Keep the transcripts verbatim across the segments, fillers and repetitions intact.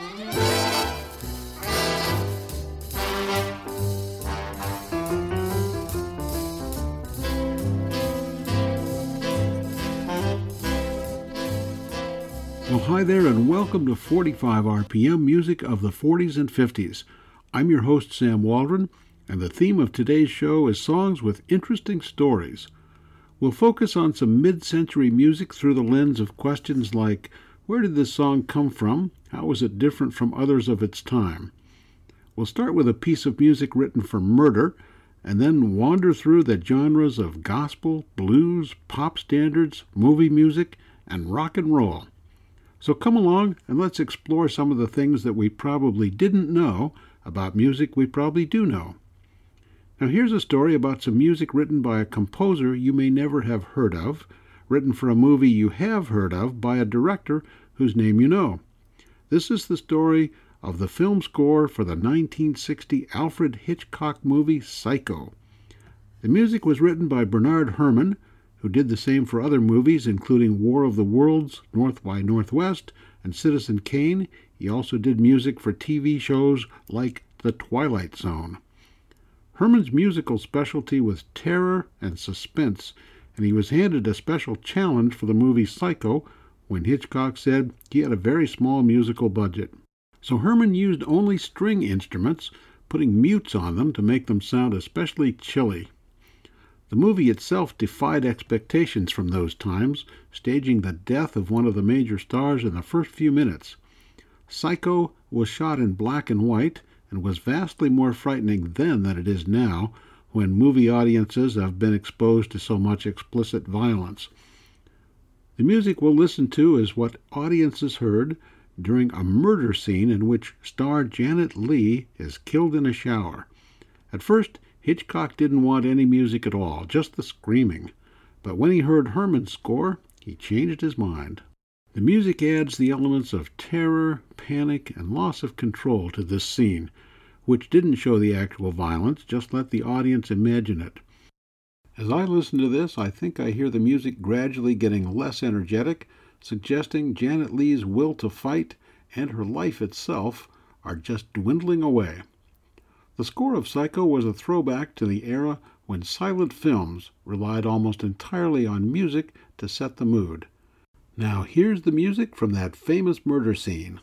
Well, hi there, and welcome to forty-five R P M Music of the forties and fifties. I'm your host, Sam Waldron, and the theme of today's show is songs with interesting stories. We'll focus on some mid-century music through the lens of questions like, where did this song come from? How was it different from others of its time? We'll start with a piece of music written for murder, and then wander through the genres of gospel, blues, pop standards, movie music, and rock and roll. So come along and let's explore some of the things that we probably didn't know about music we probably do know. Now here's a story about some music written by a composer you may never have heard of, written for a movie you have heard of by a director whose name you know. This is the story of the film score for the nineteen sixty Alfred Hitchcock movie Psycho. The music was written by Bernard Herrmann, who did the same for other movies, including War of the Worlds, North by Northwest, and Citizen Kane. He also did music for T V shows like The Twilight Zone. Herrmann's musical specialty was terror and suspense, and he was handed a special challenge for the movie Psycho when Hitchcock said he had a very small musical budget. So Herrmann used only string instruments, putting mutes on them to make them sound especially chilly. The movie itself defied expectations from those times, staging the death of one of the major stars in the first few minutes. Psycho was shot in black and white and was vastly more frightening then than it is now, when movie audiences have been exposed to so much explicit violence. The music we'll listen to is what audiences heard during a murder scene in which star Janet Leigh is killed in a shower. At first, Hitchcock didn't want any music at all, just the screaming. But when he heard Herrmann's score, he changed his mind. The music adds the elements of terror, panic, and loss of control to this scene, which didn't show the actual violence, just let the audience imagine it. As I listen to this, I think I hear the music gradually getting less energetic, suggesting Janet Leigh's will to fight and her life itself are just dwindling away. The score of Psycho was a throwback to the era when silent films relied almost entirely on music to set the mood. Now here's the music from that famous murder scene.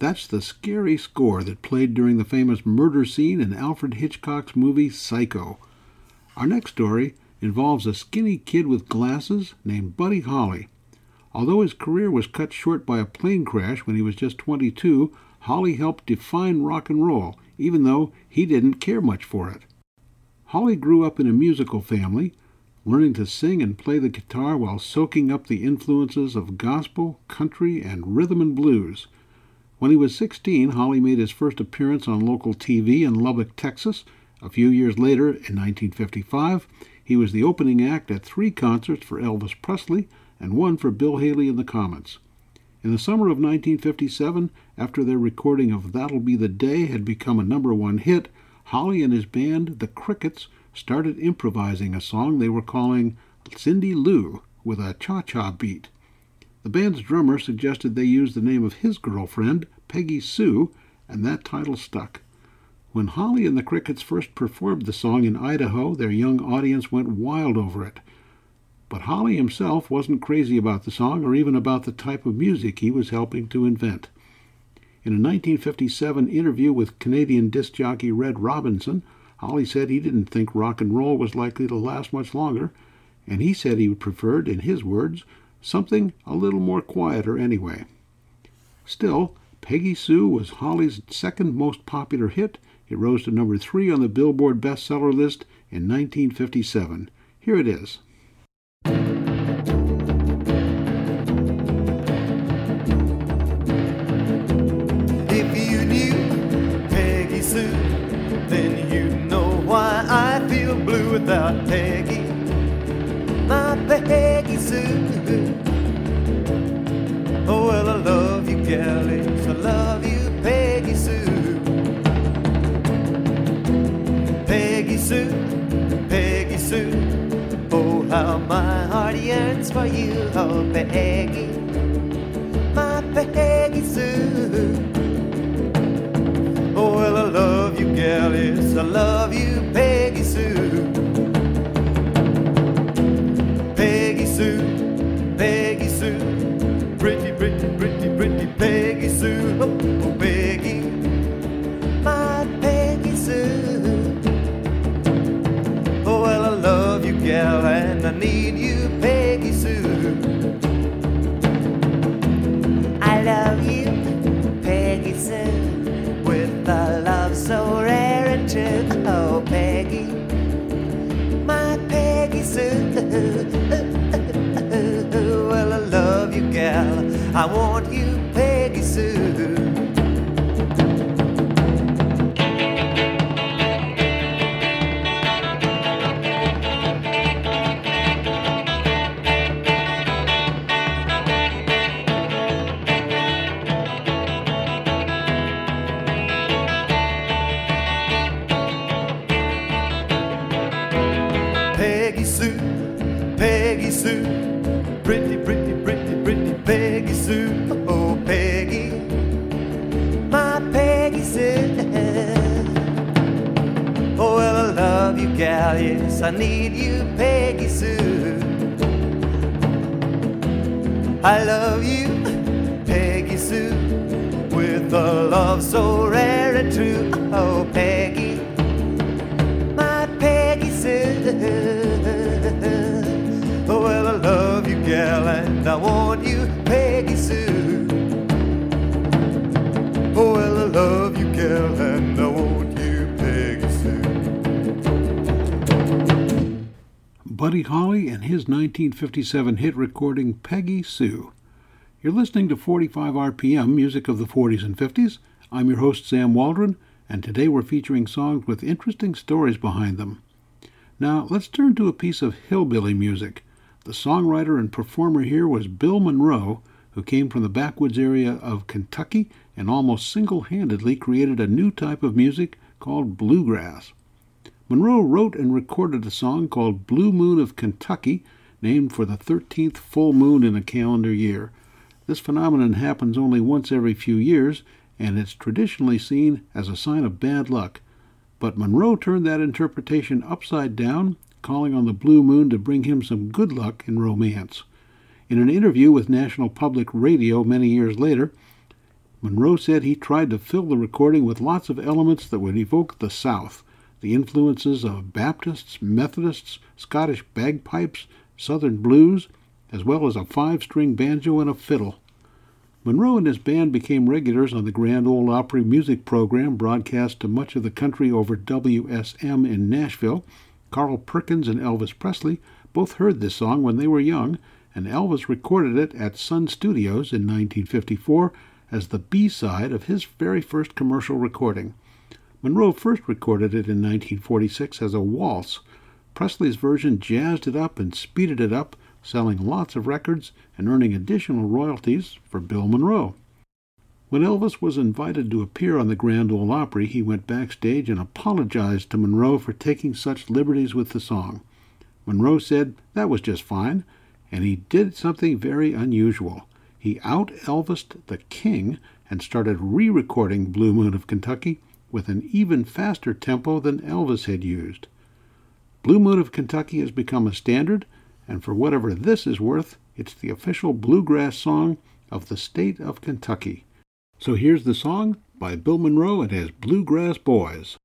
That's the scary score that played during the famous murder scene in Alfred Hitchcock's movie Psycho. Our next story involves a skinny kid with glasses named Buddy Holly. Although his career was cut short by a plane crash when he was just twenty-two, Holly helped define rock and roll, even though he didn't care much for it. Holly grew up in a musical family, learning to sing and play the guitar while soaking up the influences of gospel, country, and rhythm and blues. When he was sixteen, Holly made his first appearance on local T V in Lubbock, Texas. A few years later, in nineteen fifty-five, he was the opening act at three concerts for Elvis Presley and one for Bill Haley and the Comets. In the summer of nineteen fifty-seven, after their recording of That'll Be the Day had become a number one hit, Holly and his band, The Crickets, started improvising a song they were calling Cindy Lou with a cha-cha beat. The band's drummer suggested they use the name of his girlfriend, Peggy Sue, and that title stuck. When Holly and the Crickets first performed the song in Idaho, their young audience went wild over it. But Holly himself wasn't crazy about the song or even about the type of music he was helping to invent. In a nineteen fifty-seven interview with Canadian disc jockey Red Robinson, Holly said he didn't think rock and roll was likely to last much longer, and he said he preferred, in his words, something a little more quieter anyway. Still, Peggy Sue was Holly's second most popular hit. It rose to number three on the Billboard bestseller list in nineteen fifty-seven. Here it is. If you knew Peggy Sue, then you'd know why I feel blue without Peggy, my Peggy Sue. Oh, well, I love you, Gallies, I love you, Peggy Sue. Peggy Sue, Peggy Sue, oh, how my heart yearns for you, oh, Peggy, my Peggy Sue. Oh, well, I love you, Gallies, I love you, Peggy Sue. Peggy Sue, Peggy Sue, pretty, pretty, pretty, pretty Peggy Sue, oh, oh, Peggy, my Peggy Sue. Oh, well, I love you, gal, and I need you, Peggy Sue. I love you, Peggy Sue, with a love so rare and true, oh, Peggy, my Peggy Sue. Well, I love you, gal, I want you, Peggy Sue. Peggy Sue, Peggy Sue, pretty, pretty, pretty, pretty Peggy Sue, oh, Peggy, my Peggy Sue. Oh, well, I love you, gal, yes, I need you, Peggy Sue. I love you, Peggy Sue, with a love so rare and true, oh, Peggy, my Peggy Sue. Oh, well, I love you, gal, and I want you, Peggy Sue. Oh, well, I love you, gal, and I want you, Peggy Sue. Buddy Holly and his nineteen fifty-seven hit recording, Peggy Sue. You're listening to forty-five R P M, music of the forties and fifties. I'm your host, Sam Waldron, and today we're featuring songs with interesting stories behind them. Now, let's turn to a piece of hillbilly music. The songwriter and performer here was Bill Monroe, who came from the backwoods area of Kentucky and almost single-handedly created a new type of music called bluegrass. Monroe wrote and recorded a song called Blue Moon of Kentucky, named for the thirteenth full moon in a calendar year. This phenomenon happens only once every few years, and it's traditionally seen as a sign of bad luck. But Monroe turned that interpretation upside down, calling on the blue moon to bring him some good luck in romance. In an interview with National Public Radio many years later, Monroe said he tried to fill the recording with lots of elements that would evoke the South, the influences of Baptists, Methodists, Scottish bagpipes, Southern blues, as well as a five-string banjo and a fiddle. Monroe and his band became regulars on the Grand Ole Opry music program broadcast to much of the country over W S M in Nashville. Carl Perkins and Elvis Presley both heard this song when they were young, and Elvis recorded it at Sun Studios in nineteen fifty-four as the B-side of his very first commercial recording. Monroe first recorded it in nineteen forty-six as a waltz. Presley's version jazzed it up and speeded it up, selling lots of records and earning additional royalties for Bill Monroe. When Elvis was invited to appear on the Grand Ole Opry, he went backstage and apologized to Monroe for taking such liberties with the song. Monroe said that was just fine, and he did something very unusual. He out-Elvised the King and started re-recording Blue Moon of Kentucky with an even faster tempo than Elvis had used. Blue Moon of Kentucky has become a standard, and for whatever this is worth, it's the official bluegrass song of the state of Kentucky. So here's the song by Bill Monroe and his Bluegrass Boys.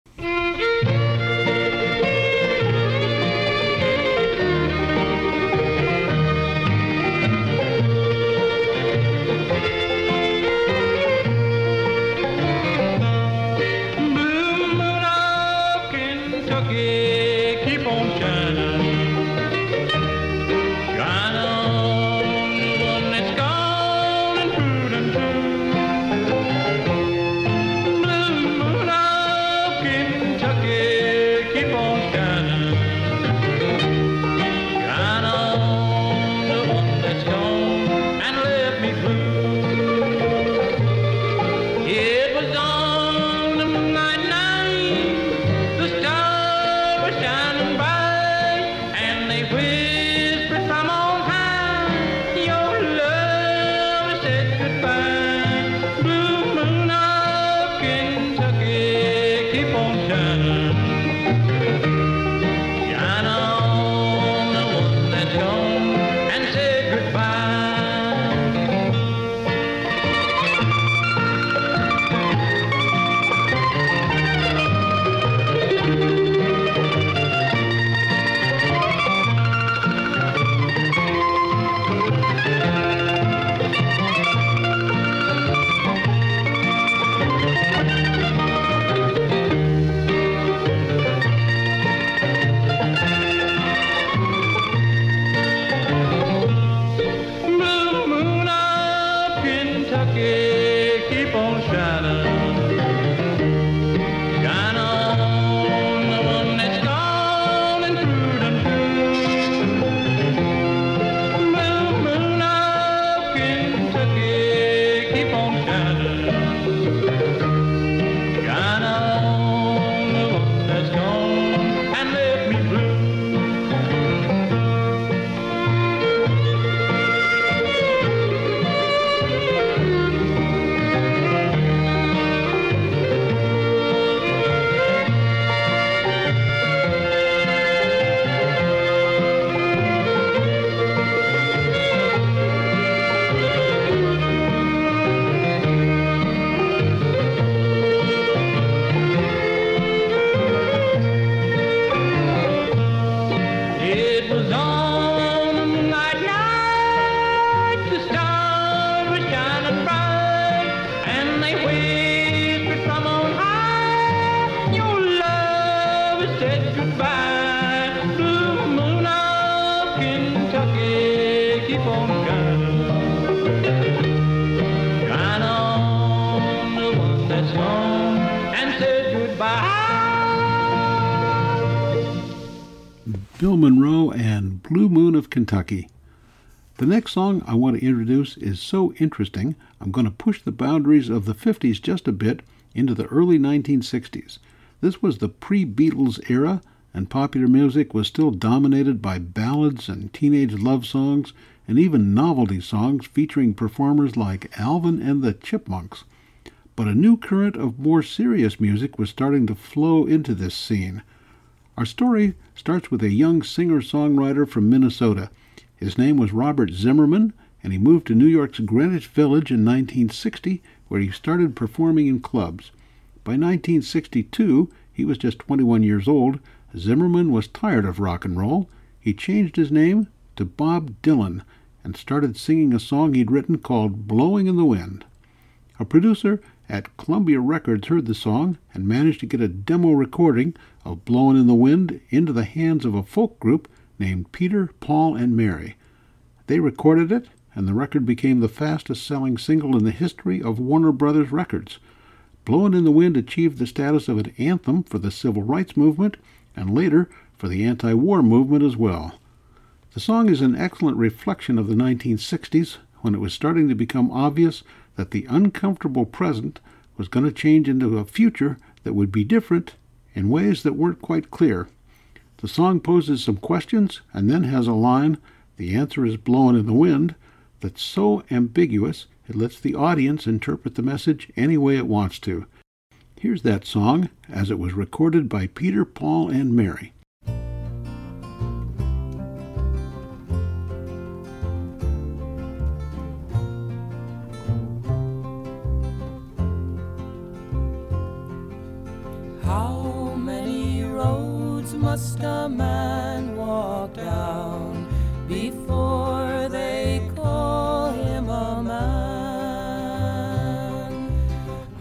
Bill Monroe and Blue Moon of Kentucky. The next song I want to introduce is so interesting, I'm going to push the boundaries of the fifties just a bit into the early nineteen sixties. This was the pre-Beatles era, and popular music was still dominated by ballads and teenage love songs, and even novelty songs featuring performers like Alvin and the Chipmunks. But a new current of more serious music was starting to flow into this scene. Our story starts with a young singer-songwriter from Minnesota. His name was Robert Zimmerman, and he moved to New York's Greenwich Village in nineteen sixty, where he started performing in clubs. By nineteen sixty-two, he was just twenty-one years old. Zimmerman was tired of rock and roll. He changed his name to Bob Dylan and started singing a song he'd written called Blowing in the Wind. A producer at Columbia Records heard the song and managed to get a demo recording of Blowin' in the Wind into the hands of a folk group named Peter, Paul, and Mary. They recorded it, and the record became the fastest-selling single in the history of Warner Brothers Records. Blowin' in the Wind achieved the status of an anthem for the civil rights movement and later for the anti-war movement as well. The song is an excellent reflection of the nineteen sixties, when it was starting to become obvious that the uncomfortable present was going to change into a future that would be different in ways that weren't quite clear. The song poses some questions and then has a line, "The answer is blowing in the wind," that's so ambiguous it lets the audience interpret the message any way it wants to. Here's that song as it was recorded by Peter, Paul, and Mary. must a man walk down before they call him a man?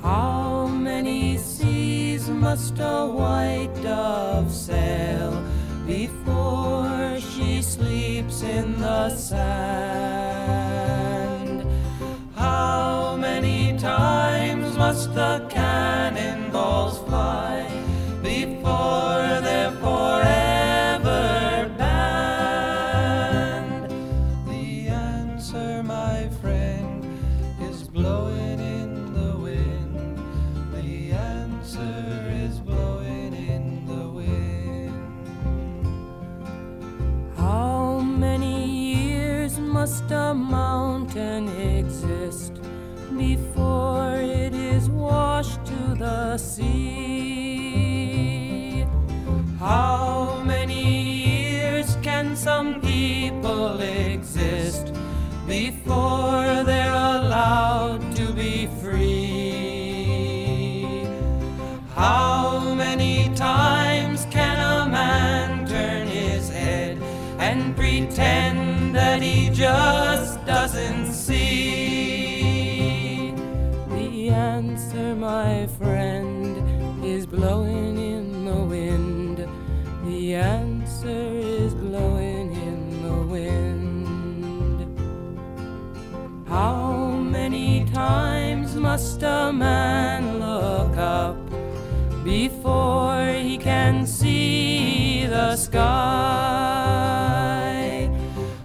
How many seas must a white dove sail before she sleeps in the sand? How many times must the cannonballs fly before they're forever banned? The answer, my friend, is blowing in the wind. The answer is blowing in the wind. How many years must a mountain exist before it is washed to the sea? How many years can some people exist before they're allowed to be free? How many times can a man turn his head and pretend that he just doesn't see? The answer, my friend, is blowing in the wind. The answer is blowing in the wind. How many times must a man look up before he can see the sky?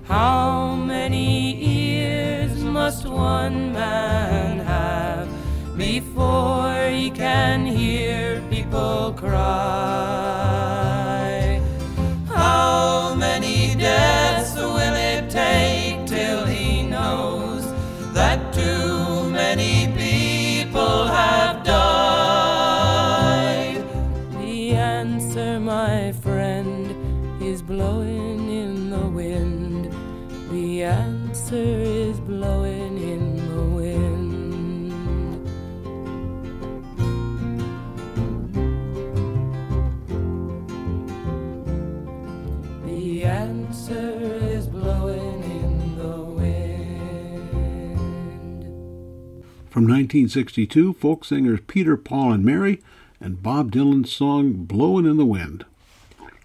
How many ears must one man have before he can hear people cry? How many deaths will it take till he knows that too many people have died? The answer, my friend, is blowing in the wind. The answer is blowing in the wind. From nineteen sixty-two, folk singers Peter, Paul, and Mary, and Bob Dylan's song Blowin' in the Wind.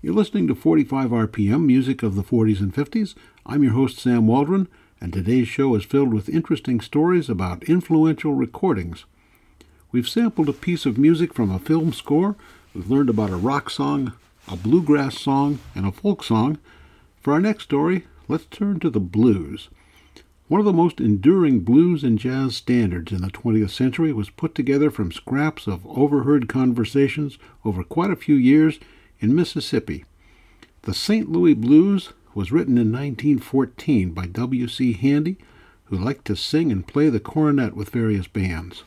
You're listening to forty-five R P M, music of the forties and fifties. I'm your host, Sam Waldron, and today's show is filled with interesting stories about influential recordings. We've sampled a piece of music from a film score, we've learned about a rock song, a bluegrass song, and a folk song. For our next story, let's turn to the blues. One of the most enduring blues and jazz standards in the twentieth century was put together from scraps of overheard conversations over quite a few years in Mississippi. The Saint Louis Blues was written in nineteen fourteen by W C Handy, who liked to sing and play the cornet with various bands.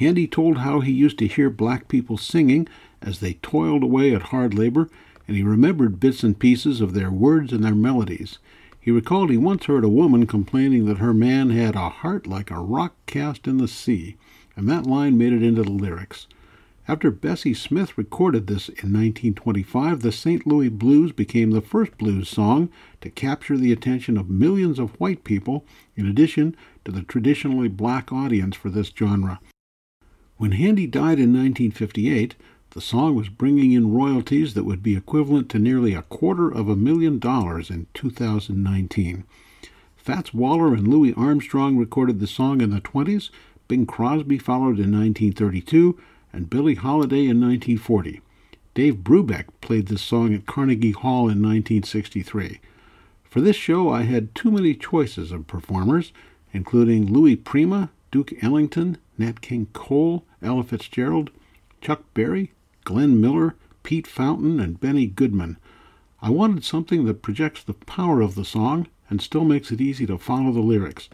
Handy told how he used to hear black people singing as they toiled away at hard labor, and he remembered bits and pieces of their words and their melodies. He recalled he once heard a woman complaining that her man had a heart like a rock cast in the sea, and that line made it into the lyrics. After Bessie Smith recorded this in nineteen twenty-five, the Saint Louis Blues became the first blues song to capture the attention of millions of white people, in addition to the traditionally black audience for this genre. When Handy died in nineteen fifty-eight, the song was bringing in royalties that would be equivalent to nearly a quarter of a million dollars in two thousand nineteen. Fats Waller and Louis Armstrong recorded the song in the twenties, Bing Crosby followed in nineteen thirty-two, and Billie Holiday in nineteen forty. Dave Brubeck played this song at Carnegie Hall in nineteen sixty-three. For this show, I had too many choices of performers, including Louis Prima, Duke Ellington, Nat King Cole, Ella Fitzgerald, Chuck Berry, Glenn Miller, Pete Fountain, and Benny Goodman. I wanted something that projects the power of the song and still makes it easy to follow the lyrics.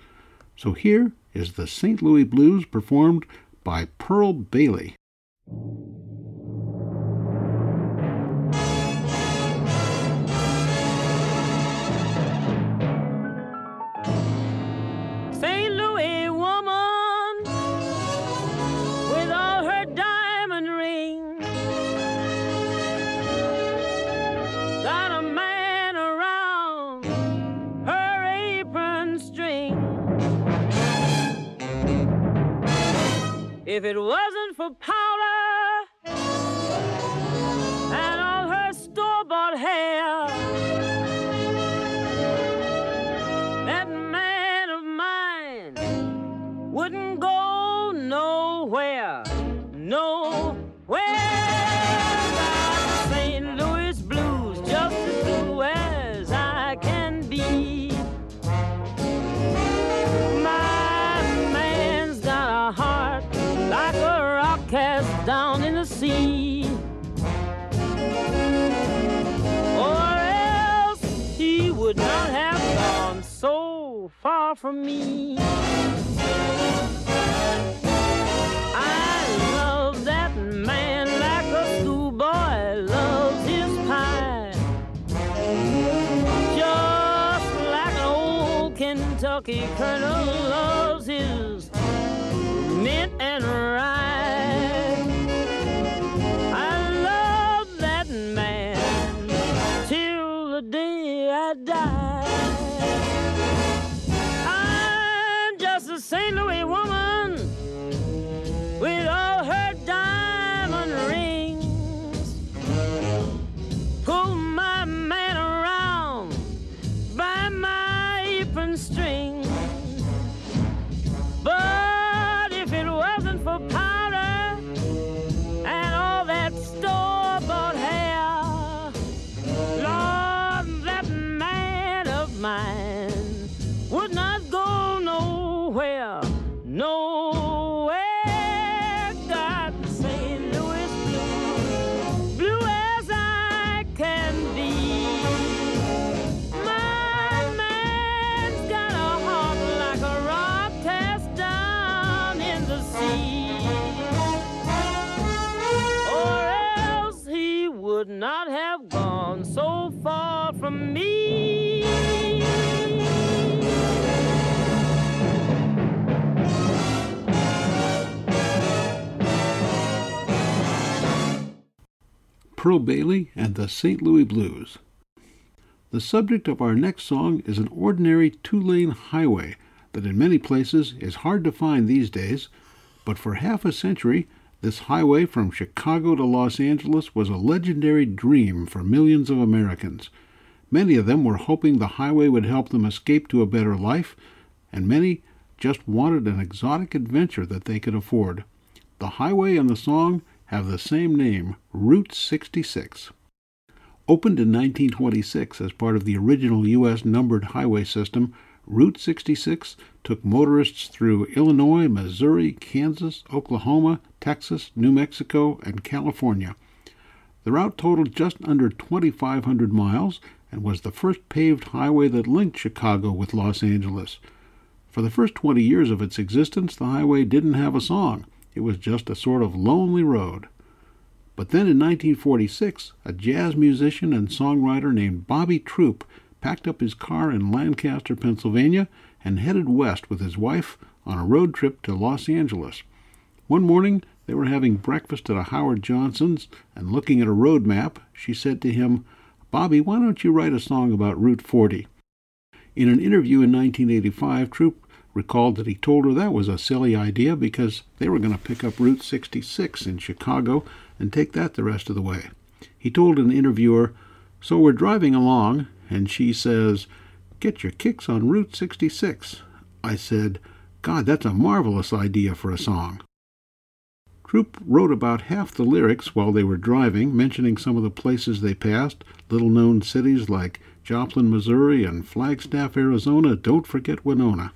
So here is the Saint Louis Blues performed by Pearl Bailey. Saint Louis woman, with all her diamond rings, If it wasn't for Paula and all her store-bought hair, that man of mine wouldn't go nowhere, nowhere. Down in the sea, or else he would not have gone so far from me. I love that man like a schoolboy loves his pie, just like an old Kentucky colonel loves his mint and rye. Die. I'm just a Saint Louis woman with all her diamond rings. Pull my man around by my apron string. But if it wasn't for powder and all that store-bought hair, Lord, mine would not go nowhere, nowhere. Got the Saint Louis blues, blue as I can be. My man's got a heart like a rock cast down in the sea, or else he would not have gone so far from me. Pearl Bailey and the Saint Louis Blues. The subject of our next song is an ordinary two-lane highway that in many places is hard to find these days, but for half a century, this highway from Chicago to Los Angeles was a legendary dream for millions of Americans. Many of them were hoping the highway would help them escape to a better life, and many just wanted an exotic adventure that they could afford. The highway and the song have the same name, Route sixty-six. Opened in nineteen twenty-six as part of the original U S numbered highway system, Route sixty-six took motorists through Illinois, Missouri, Kansas, Oklahoma, Texas, New Mexico, and California. The route totaled just under twenty-five hundred miles and was the first paved highway that linked Chicago with Los Angeles. For the first twenty years of its existence, the highway didn't have a song. It was just a sort of lonely road. But then in nineteen forty-six, a jazz musician and songwriter named Bobby Troup packed up his car in Lancaster, Pennsylvania, and headed west with his wife on a road trip to Los Angeles. One morning, they were having breakfast at a Howard Johnson's, and looking at a road map, she said to him, "Bobby, why don't you write a song about Route forty? In an interview in nineteen eighty-five, Troup recalled that he told her that was a silly idea because they were going to pick up Route sixty-six in Chicago and take that the rest of the way. He told an interviewer, "So we're driving along, and she says, 'Get your kicks on Route sixty-six.' I said, 'God, that's a marvelous idea for a song.'" Troup wrote about half the lyrics while they were driving, mentioning some of the places they passed, little-known cities like Joplin, Missouri, and Flagstaff, Arizona. Don't forget Winona.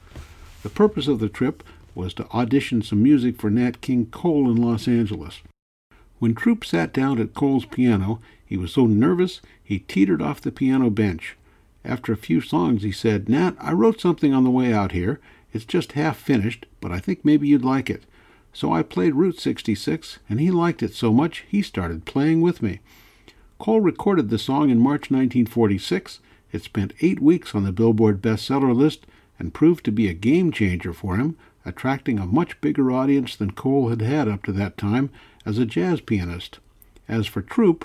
The purpose of the trip was to audition some music for Nat King Cole in Los Angeles. When Troup sat down at Cole's piano, he was so nervous he teetered off the piano bench. After a few songs, he said, "Nat, I wrote something on the way out here. It's just half finished, but I think maybe you'd like it." So I played Route sixty-six, and he liked it so much he started playing with me. Cole recorded the song in March nineteen forty-six. It spent eight weeks on the Billboard bestseller list and proved to be a game-changer for him, attracting a much bigger audience than Cole had had up to that time as a jazz pianist. As for Troup,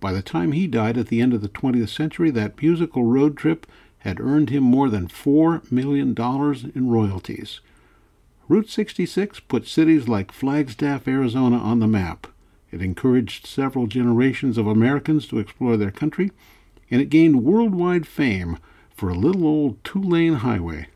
by the time he died at the end of the twentieth century, that musical road trip had earned him more than four million dollars in royalties. Route sixty-six put cities like Flagstaff, Arizona on the map. It encouraged several generations of Americans to explore their country, and it gained worldwide fame for a little old two-lane highway.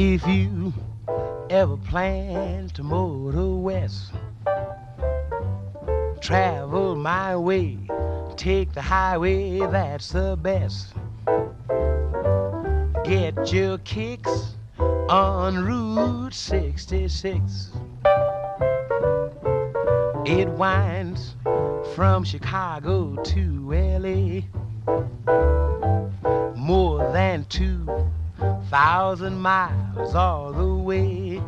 If you ever plan to motor west, travel my way, take the highway, that's the best. Get your kicks on Route sixty-six. It winds from Chicago to L A, more than two thousand miles all the way.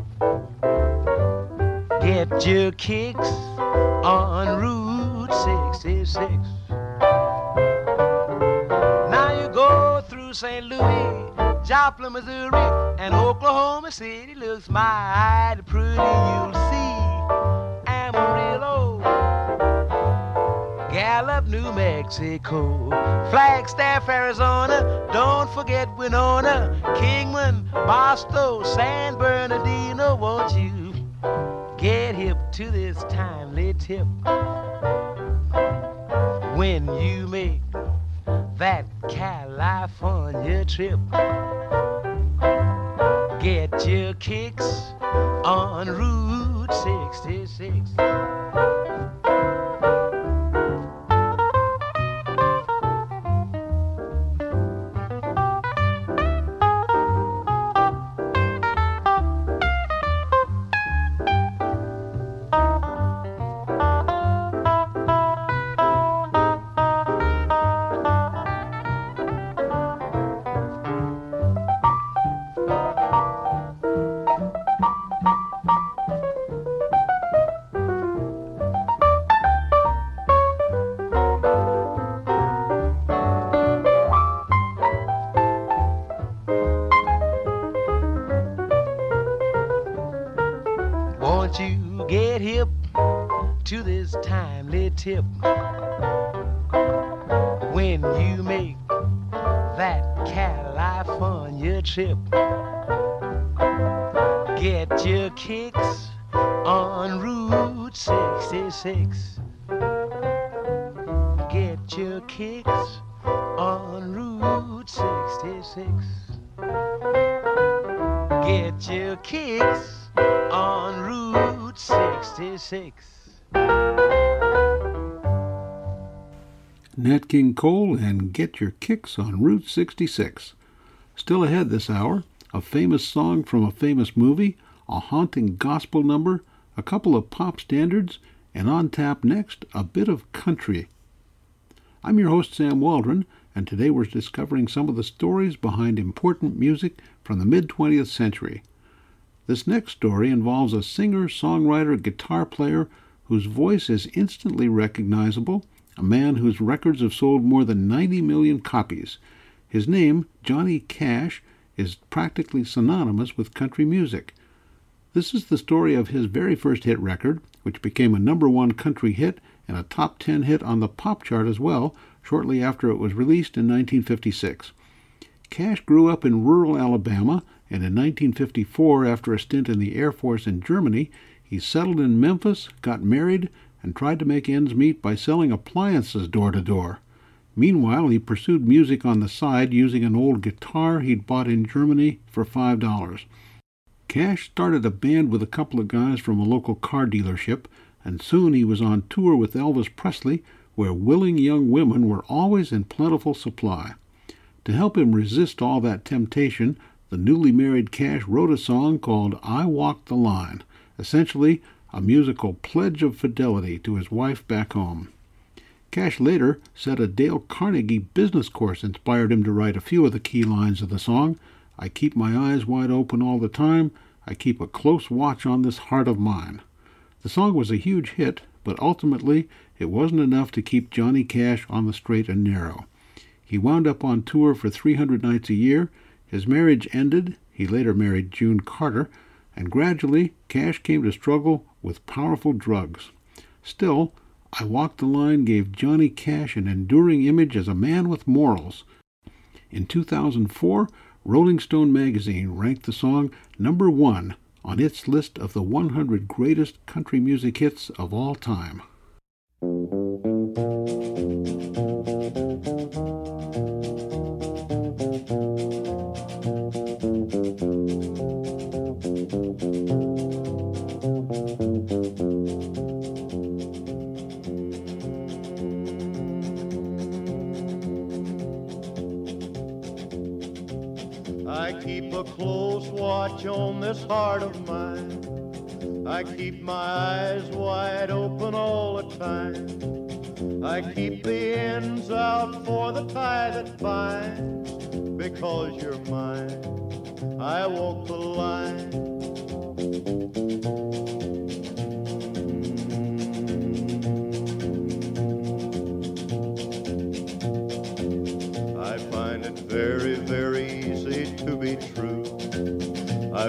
Get your kicks on Route sixty-six. Now you go through Saint Louis, Joplin, Missouri, and Oklahoma City looks mighty pretty. You'll see Amarillo, Gallup, New Mexico, Flagstaff, Arizona, don't forget Winona, Kingman, Boston, San Bernardino. Won't you get hip to this timely tip when you make that California trip? Get your kicks on Route sixty-six. Tip when you make that California trip. Get your kicks on Route sixty-six. Get your kicks on Route sixty-six. Get your kicks on Route sixty-six. Nat King Cole and Get Your Kicks on Route sixty-six. Still ahead this hour, a famous song from a famous movie, a haunting gospel number, a couple of pop standards, and on tap next, a bit of country. I'm your host, Sam Waldron, and today we're discovering some of the stories behind important music from the mid-twentieth century. This next story involves a singer, songwriter, guitar player whose voice is instantly recognizable, a man whose records have sold more than ninety million copies. His name, Johnny Cash, is practically synonymous with country music. This is the story of his very first hit record, which became a number one country hit and a top ten hit on the pop chart as well, shortly after it was released in nineteen fifty-six. Cash grew up in rural Alabama, and in nineteen fifty-four, after a stint in the Air Force in Germany, he settled in Memphis, got married, and tried to make ends meet by selling appliances door-to-door. Meanwhile, he pursued music on the side using an old guitar he'd bought in Germany for five dollars. Cash started a band with a couple of guys from a local car dealership, and soon he was on tour with Elvis Presley, where willing young women were always in plentiful supply. To help him resist all that temptation, the newly married Cash wrote a song called I Walk the Line, essentially a musical pledge of fidelity to his wife back home. Cash later said a Dale Carnegie business course inspired him to write a few of the key lines of the song. I keep my eyes wide open all the time. I keep a close watch on this heart of mine. The song was a huge hit, but ultimately it wasn't enough to keep Johnny Cash on the straight and narrow. He wound up on tour for three hundred nights a year. His marriage ended. He later married June Carter, and gradually Cash came to struggle with powerful drugs. Still, I Walk the Line gave Johnny Cash an enduring image as a man with morals. In two thousand four, Rolling Stone magazine ranked the song number one on its list of the one hundred greatest country music hits of all time. On this heart of mine, I keep my eyes wide open all the time. I keep the ends out for the tie that binds, because you're mine, I walk the line. Mm-hmm. I find it very, very easy to be true. I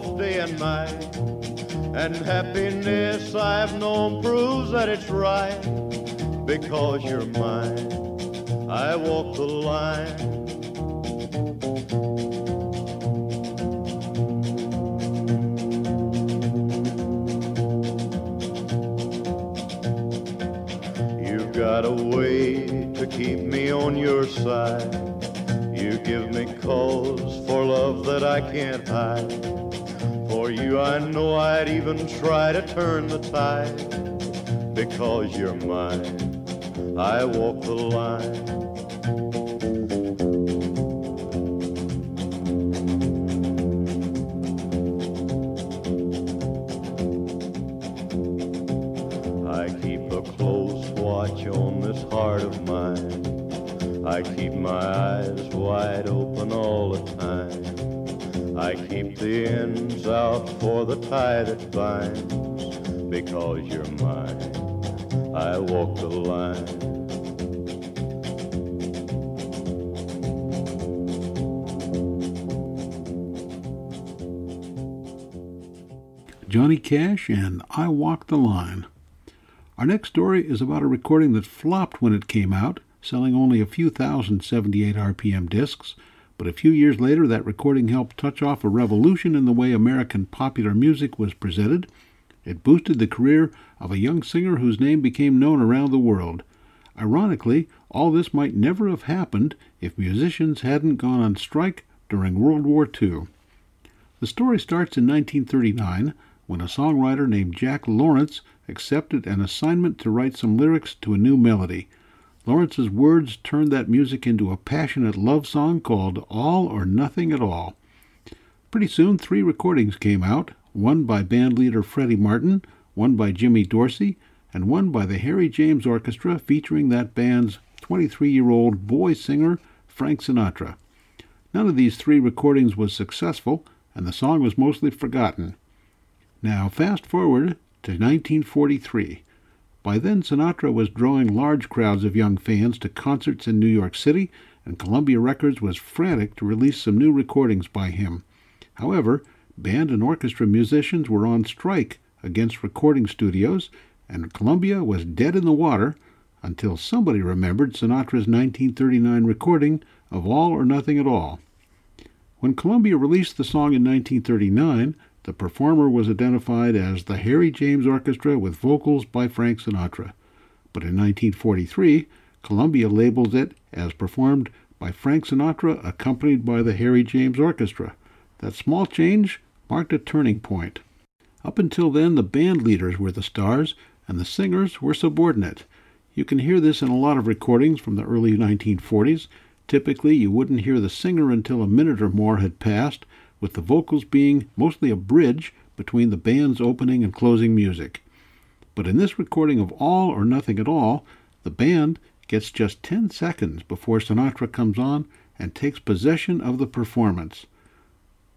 day and night, and happiness I've known proves that it's right, because you're mine, I walk the line. You've got a way to keep me on your side. You give me cause for love that I can't hide. For you I know I'd even try to turn the tide, because you're mine, I walk the line. I keep a close watch on this heart of mine. I keep my eyes wide open all the time. I keep the ends out for the tie that binds, because you're mine, I walk the line. Johnny Cash and I Walk the Line. Our next story is about a recording that flopped when it came out, selling only a few thousand seventy-eight R P M discs, but a few years later that recording helped touch off a revolution in the way American popular music was presented. It boosted the career of a young singer whose name became known around the world. Ironically, all this might never have happened if musicians hadn't gone on strike during World War Two. The story starts in nineteen thirty-nine, when a songwriter named Jack Lawrence accepted an assignment to write some lyrics to a new melody. Lawrence's words turned that music into a passionate love song called All or Nothing at All. Pretty soon, three recordings came out, one by bandleader Freddie Martin, one by Jimmy Dorsey, and one by the Harry James Orchestra featuring that band's twenty-three-year-old boy singer, Frank Sinatra. None of these three recordings was successful, and the song was mostly forgotten. Now, fast forward to nineteen forty-three. By then, Sinatra was drawing large crowds of young fans to concerts in New York City, and Columbia Records was frantic to release some new recordings by him. However, band and orchestra musicians were on strike against recording studios, and Columbia was dead in the water until somebody remembered Sinatra's nineteen thirty-nine recording of All or Nothing at All. When Columbia released the song in nineteen thirty-nine, the performer was identified as the Harry James Orchestra with vocals by Frank Sinatra. But in nineteen forty-three, Columbia labeled it as performed by Frank Sinatra accompanied by the Harry James Orchestra. That small change marked a turning point. Up until then, the band leaders were the stars and the singers were subordinate. You can hear this in a lot of recordings from the early nineteen forties. Typically, you wouldn't hear the singer until a minute or more had passed, with the vocals being mostly a bridge between the band's opening and closing music. But in this recording of All or Nothing at All, the band gets just ten seconds before Sinatra comes on and takes possession of the performance.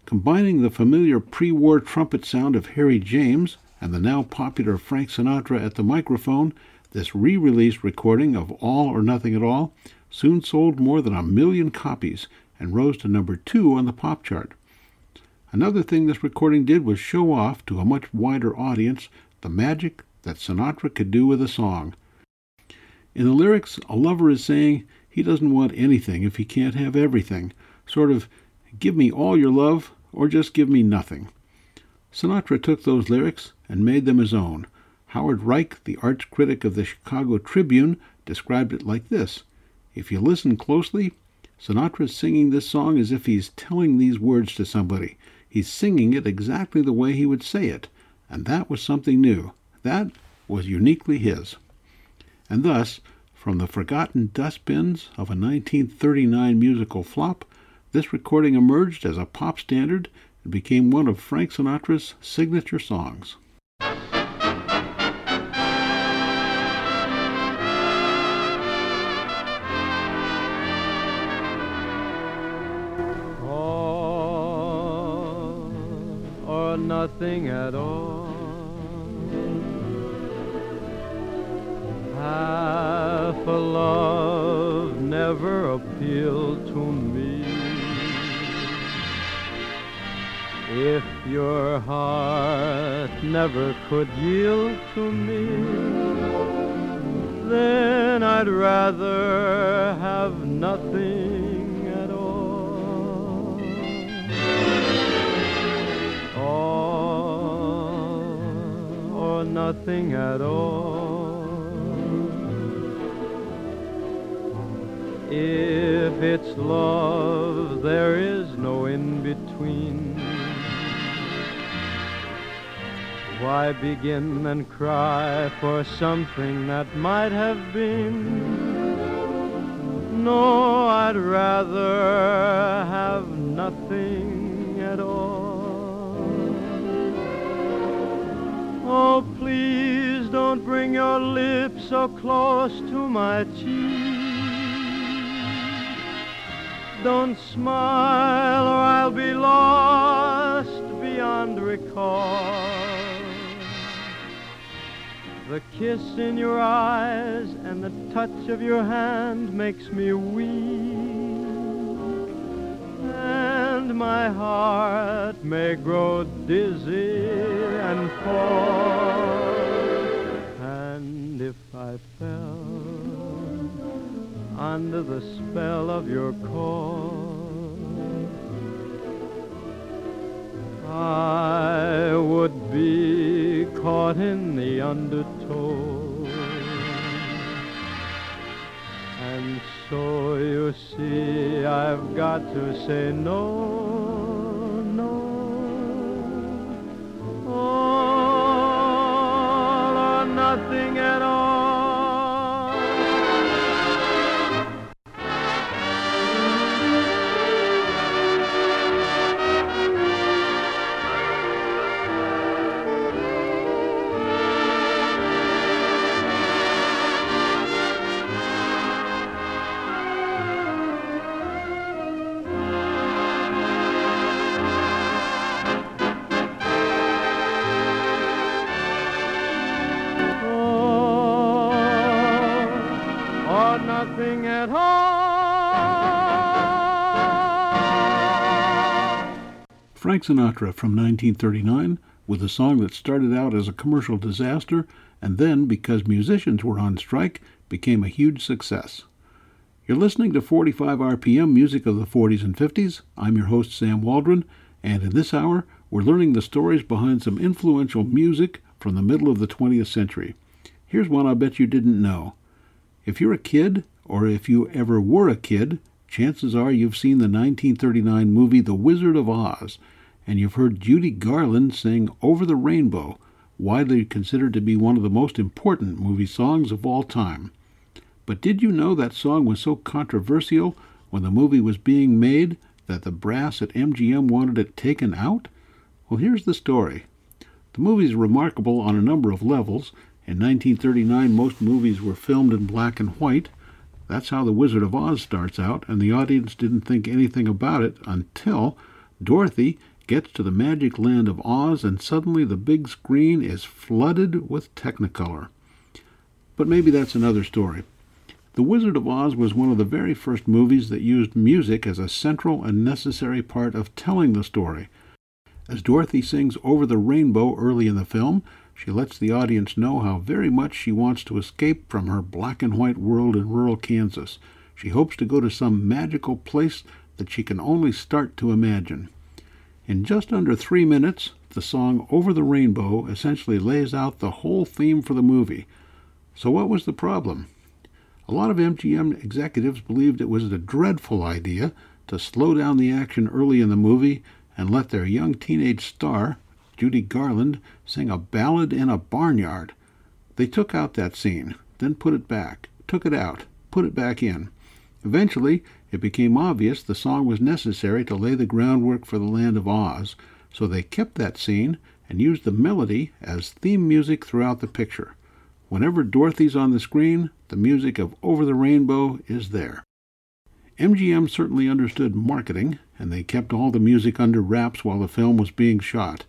Combining the familiar pre-war trumpet sound of Harry James and the now popular Frank Sinatra at the microphone, this re-release recording of All or Nothing at All soon sold more than a million copies and rose to number two on the pop chart. Another thing this recording did was show off to a much wider audience the magic that Sinatra could do with a song. In the lyrics, a lover is saying he doesn't want anything if he can't have everything, sort of give me all your love or just give me nothing. Sinatra took those lyrics and made them his own. Howard Reich, the arts critic of the Chicago Tribune, described it like this. If you listen closely, Sinatra's singing this song as if he's telling these words to somebody. He's singing it exactly the way he would say it, and that was something new. That was uniquely his. And thus, from the forgotten dustbins of a nineteen thirty-nine musical flop, this recording emerged as a pop standard and became one of Frank Sinatra's signature songs. Nothing at all. Half a love never appealed to me. If your heart never could yield to me, then I'd rather have nothing. Nothing at all. If it's love, there is no in-between. Why begin and cry for something that might have been? No, I'd rather have nothing at all. Oh, please don't bring your lips so close to my cheek. Don't smile or I'll be lost beyond recall. The kiss in your eyes and the touch of your hand makes me weak. And my heart may grow dizzy and fall. And if I fell under the spell of your call, I would be caught in the undertow. And so you see, I've got to say no. Nothing at all. Nothing at all. Frank Sinatra from nineteen thirty-nine, with a song that started out as a commercial disaster and then, because musicians were on strike, became a huge success. You're listening to forty-five R P M music of the forties and fifties. I'm your host, Sam Waldron, and in this hour, we're learning the stories behind some influential music from the middle of the twentieth century. Here's one I bet you didn't know. If you're a kid, or if you ever were a kid, chances are you've seen the nineteen thirty-nine movie The Wizard of Oz, and you've heard Judy Garland sing Over the Rainbow, widely considered to be one of the most important movie songs of all time. But did you know that song was so controversial when the movie was being made that the brass at M G M wanted it taken out? Well, here's the story. The movie is remarkable on a number of levels. In nineteen thirty-nine, most movies were filmed in black and white. That's how The Wizard of Oz starts out, and the audience didn't think anything about it until Dorothy gets to the magic land of Oz, and suddenly the big screen is flooded with Technicolor. But maybe that's another story. The Wizard of Oz was one of the very first movies that used music as a central and necessary part of telling the story. As Dorothy sings Over the Rainbow early in the film, she lets the audience know how very much she wants to escape from her black and white world in rural Kansas. She hopes to go to some magical place that she can only start to imagine. In just under three minutes, the song Over the Rainbow essentially lays out the whole theme for the movie. So what was the problem? A lot of M G M executives believed it was a dreadful idea to slow down the action early in the movie and let their young teenage star, Judy Garland, sang a ballad in a barnyard. They took out that scene, then put it back, took it out, put it back in. Eventually, it became obvious the song was necessary to lay the groundwork for the Land of Oz, so they kept that scene and used the melody as theme music throughout the picture. Whenever Dorothy's on the screen, the music of Over the Rainbow is there. M G M certainly understood marketing, and they kept all the music under wraps while the film was being shot.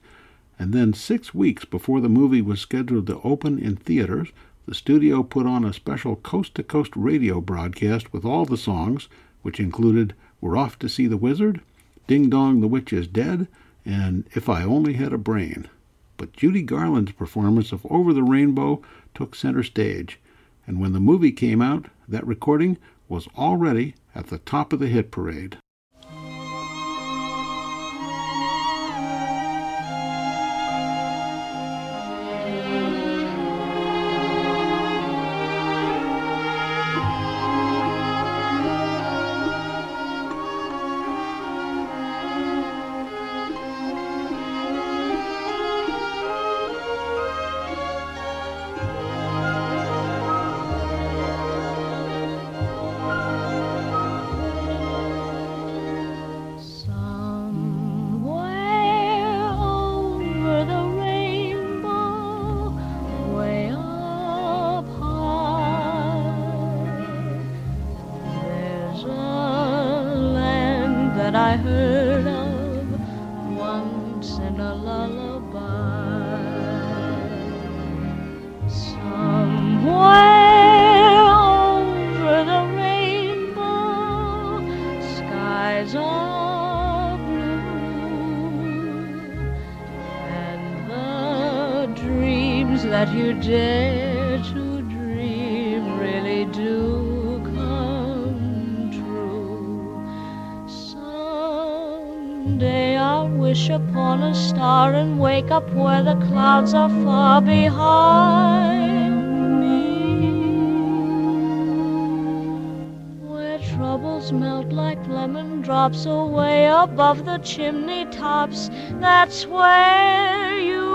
And then six weeks before the movie was scheduled to open in theaters, the studio put on a special coast-to-coast radio broadcast with all the songs, which included We're Off to See the Wizard, Ding Dong the Witch is Dead, and If I Only Had a Brain. But Judy Garland's performance of Over the Rainbow took center stage, and when the movie came out, that recording was already at the top of the hit parade. That you dare to dream really do come true. Someday I'll wish upon a star and wake up where the clouds are far behind me, where troubles melt like lemon drops away above the chimney tops. That's where you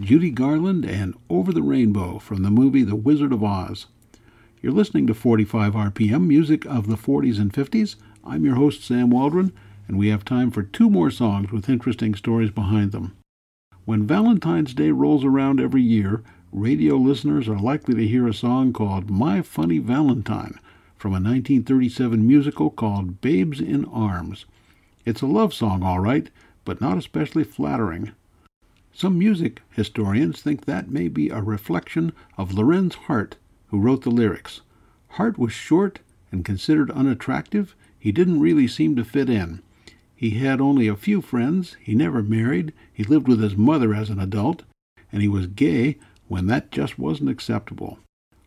Judy Garland and Over the Rainbow from the movie The Wizard of Oz. You're listening to forty-five R P M, music of the forties and fifties. I'm your host, Sam Waldron, and we have time for two more songs with interesting stories behind them. When Valentine's Day rolls around every year, radio listeners are likely to hear a song called My Funny Valentine from a nineteen thirty-seven musical called Babes in Arms. It's a love song, all right, but not especially flattering. Some music historians think that may be a reflection of Lorenz Hart, who wrote the lyrics. Hart was short and considered unattractive. He didn't really seem to fit in. He had only a few friends, he never married, he lived with his mother as an adult, and he was gay when that just wasn't acceptable.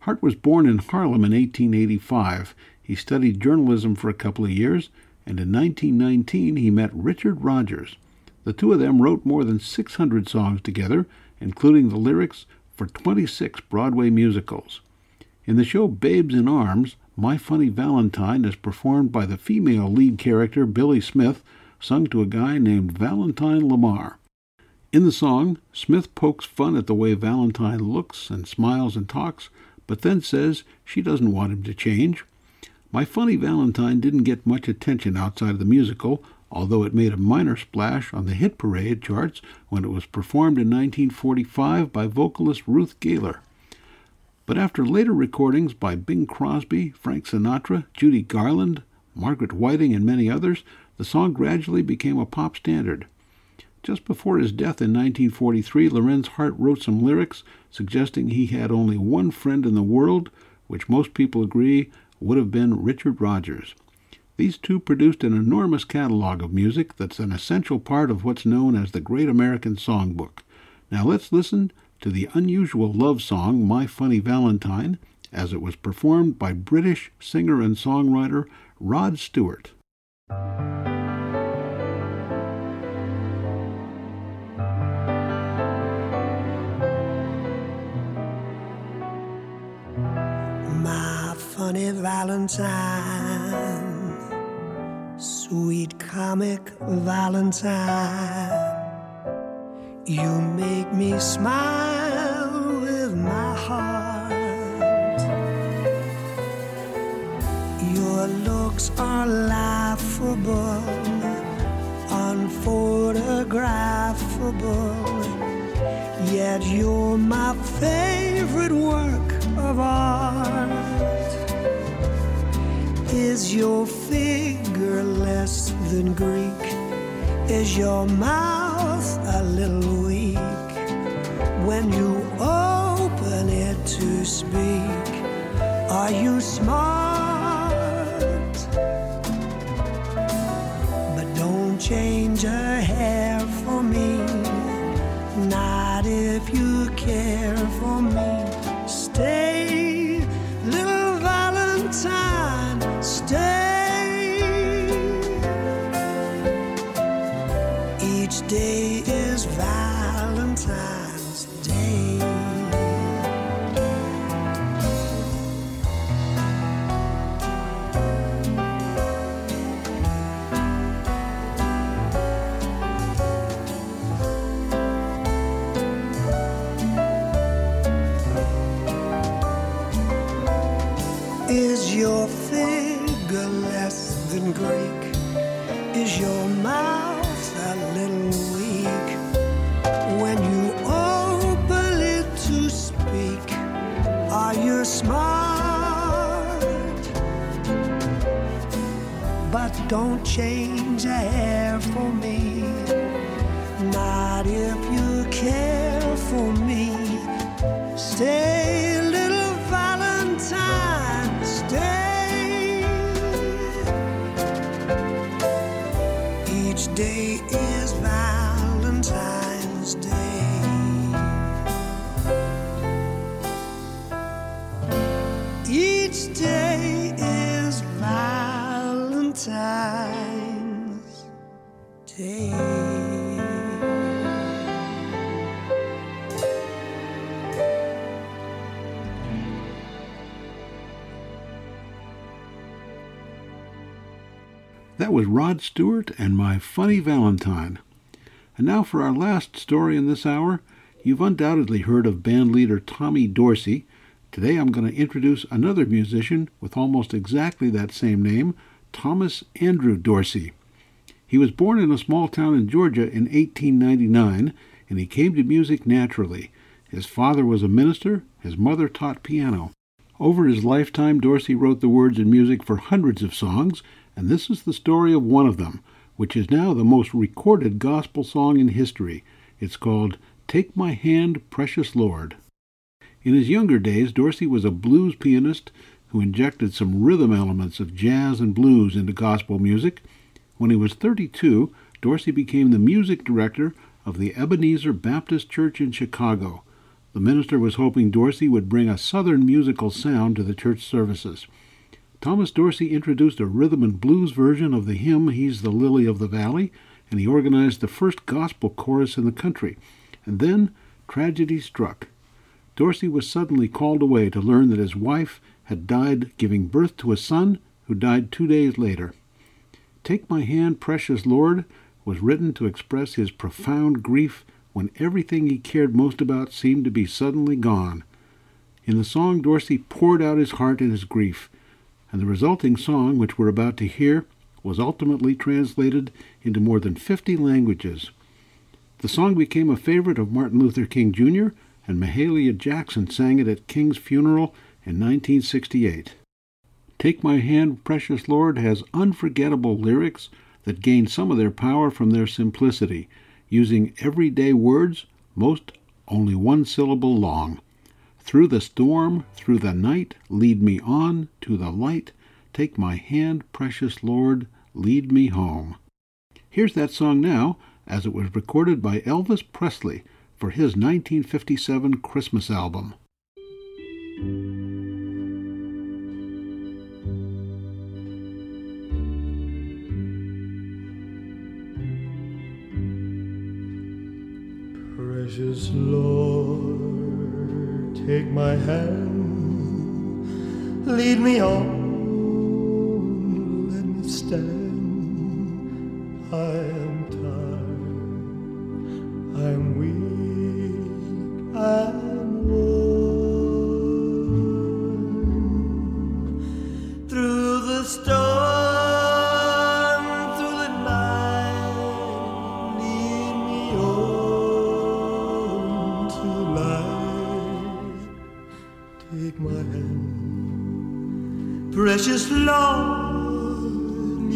Hart was born in Harlem in eighteen eighty-five. He studied journalism for a couple of years, and in nineteen nineteen he met Richard Rogers. The two of them wrote more than six hundred songs together, including the lyrics for twenty-six Broadway musicals. In the show Babes in Arms, My Funny Valentine is performed by the female lead character Billy Smith, sung to a guy named Valentine Lamar. In the song, Smith pokes fun at the way Valentine looks and smiles and talks, but then says she doesn't want him to change. My Funny Valentine didn't get much attention outside of the musical, although it made a minor splash on the hit parade charts when it was performed in nineteen forty-five by vocalist Ruth Gaylor. But after later recordings by Bing Crosby, Frank Sinatra, Judy Garland, Margaret Whiting, and many others, the song gradually became a pop standard. Just before his death in nineteen forty-three, Lorenz Hart wrote some lyrics suggesting he had only one friend in the world, which most people agree would have been Richard Rogers. These two produced an enormous catalog of music that's an essential part of what's known as the Great American Songbook. Now let's listen to the unusual love song, My Funny Valentine, as it was performed by British singer and songwriter Rod Stewart. My funny Valentine, sweet comic Valentine, you make me smile with my heart. Your looks are laughable, unphotographable, yet you're my favorite work of art. Is your figure less than Greek? Is your mouth a little weak when you open it to speak? Are you smart? But don't change a hair for me, not if you care for me. Stay, little Valentine, stay. Each day is Valentine's Day. Is your figure less than Greek? Is your mouth a little weak when you open it to speak? Are you smart? But don't change a hair for me, not if you care for me. Stay, little Valentine, stay. Each day is Valentine's Day. Each day is Valentine's Day. That was Rod Stewart and My Funny Valentine. And now for our last story in this hour. You've undoubtedly heard of bandleader Tommy Dorsey. Today I'm going to introduce another musician with almost exactly that same name, Thomas Andrew Dorsey. He was born in a small town in Georgia in eighteen ninety-nine. and he came to music naturally. His father was a minister, his mother taught piano. Over his lifetime, Dorsey wrote the words and music for hundreds of songs, and this is the story of one of them, which is now the most recorded gospel song in history. It's called Take My Hand, Precious Lord. In his younger days, Dorsey was a blues pianist who injected some rhythm elements of jazz and blues into gospel music. When he was thirty-two, Dorsey became the music director of the Ebenezer Baptist Church in Chicago. The minister was hoping Dorsey would bring a southern musical sound to the church services. Thomas Dorsey introduced a rhythm and blues version of the hymn He's the Lily of the Valley, and he organized the first gospel chorus in the country. And then tragedy struck. Dorsey was suddenly called away to learn that his wife had died giving birth to a son who died two days later. Take My Hand, Precious Lord was written to express his profound grief when everything he cared most about seemed to be suddenly gone. In the song, Dorsey poured out his heart and his grief, and the resulting song, which we're about to hear, was ultimately translated into more than fifty languages. The song became a favorite of Martin Luther King Junior, and Mahalia Jackson sang it at King's funeral in nineteen sixty-eight. Take My Hand, Precious Lord has unforgettable lyrics that gain some of their power from their simplicity, using everyday words, most only one syllable long. Through the storm, through the night, lead me on to the light. Take my hand, precious Lord, lead me home. Here's that song now, as it was recorded by Elvis Presley for his nineteen fifty-seven Christmas album. Precious Lord, take my hand, lead me on, let me stand. I am tired, I am weak, I am worn. Through the storm, through the night, lead me on to light. Take my hand, precious Lord. Precious Lord,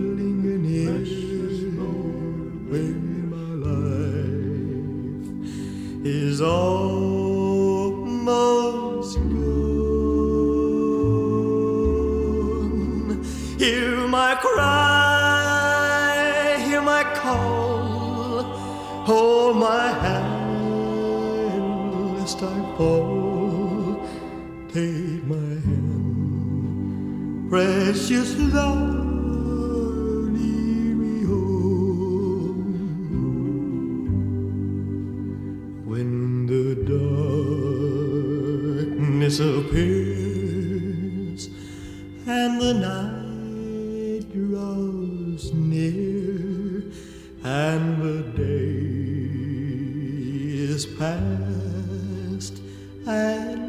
linger near when my life is almost gone. Hear my cry, hear my call, hold my hand lest I fall. Take my hand. Precious Lord, lead me home. When the darkness appears and the night draws near and the day is past and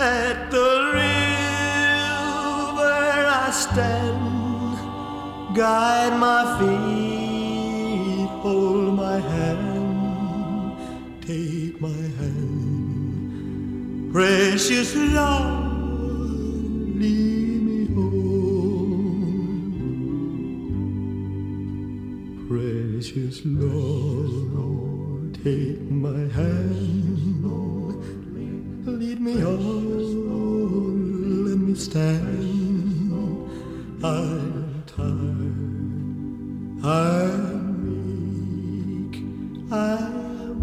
at the river I stand, guide my feet, hold my hand, take my hand, precious Lord, lead me home, precious Lord, take my hand. Lead me home, let me stand. I'm tired, I'm weak, I'm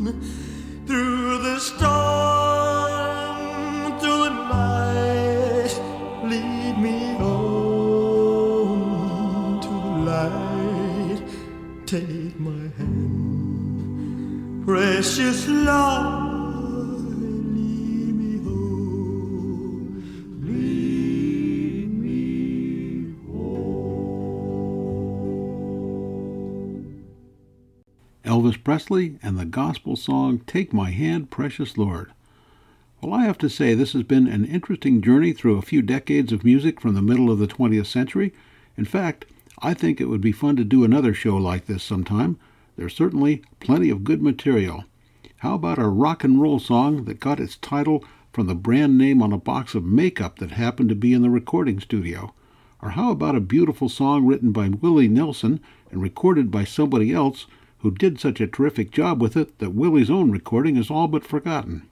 worn. Through the storm, through the night, lead me home to the light. Take my hand. Precious Lord, lead me home, lead me home. Elvis Presley and the gospel song, Take My Hand, Precious Lord. Well, I have to say this has been an interesting journey through a few decades of music from the middle of the twentieth century. In fact, I think it would be fun to do another show like this sometime. There's certainly plenty of good material. How about a rock and roll song that got its title from the brand name on a box of makeup that happened to be in the recording studio? Or how about a beautiful song written by Willie Nelson and recorded by somebody else who did such a terrific job with it that Willie's own recording is all but forgotten?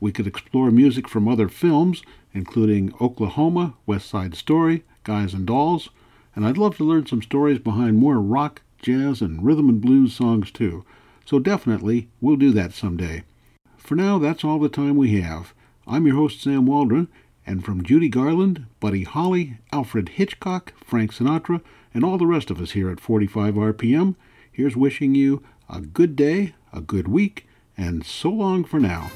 We could explore music from other films, including Oklahoma, West Side Story, Guys and Dolls, and I'd love to learn some stories behind more rock, jazz, and rhythm and blues songs too. So definitely, we'll do that someday. For now, that's all the time we have. I'm your host, Sam Waldron, and from Judy Garland, Buddy Holly, Alfred Hitchcock, Frank Sinatra, and all the rest of us here at forty-five R P M, here's wishing you a good day, a good week, and so long for now.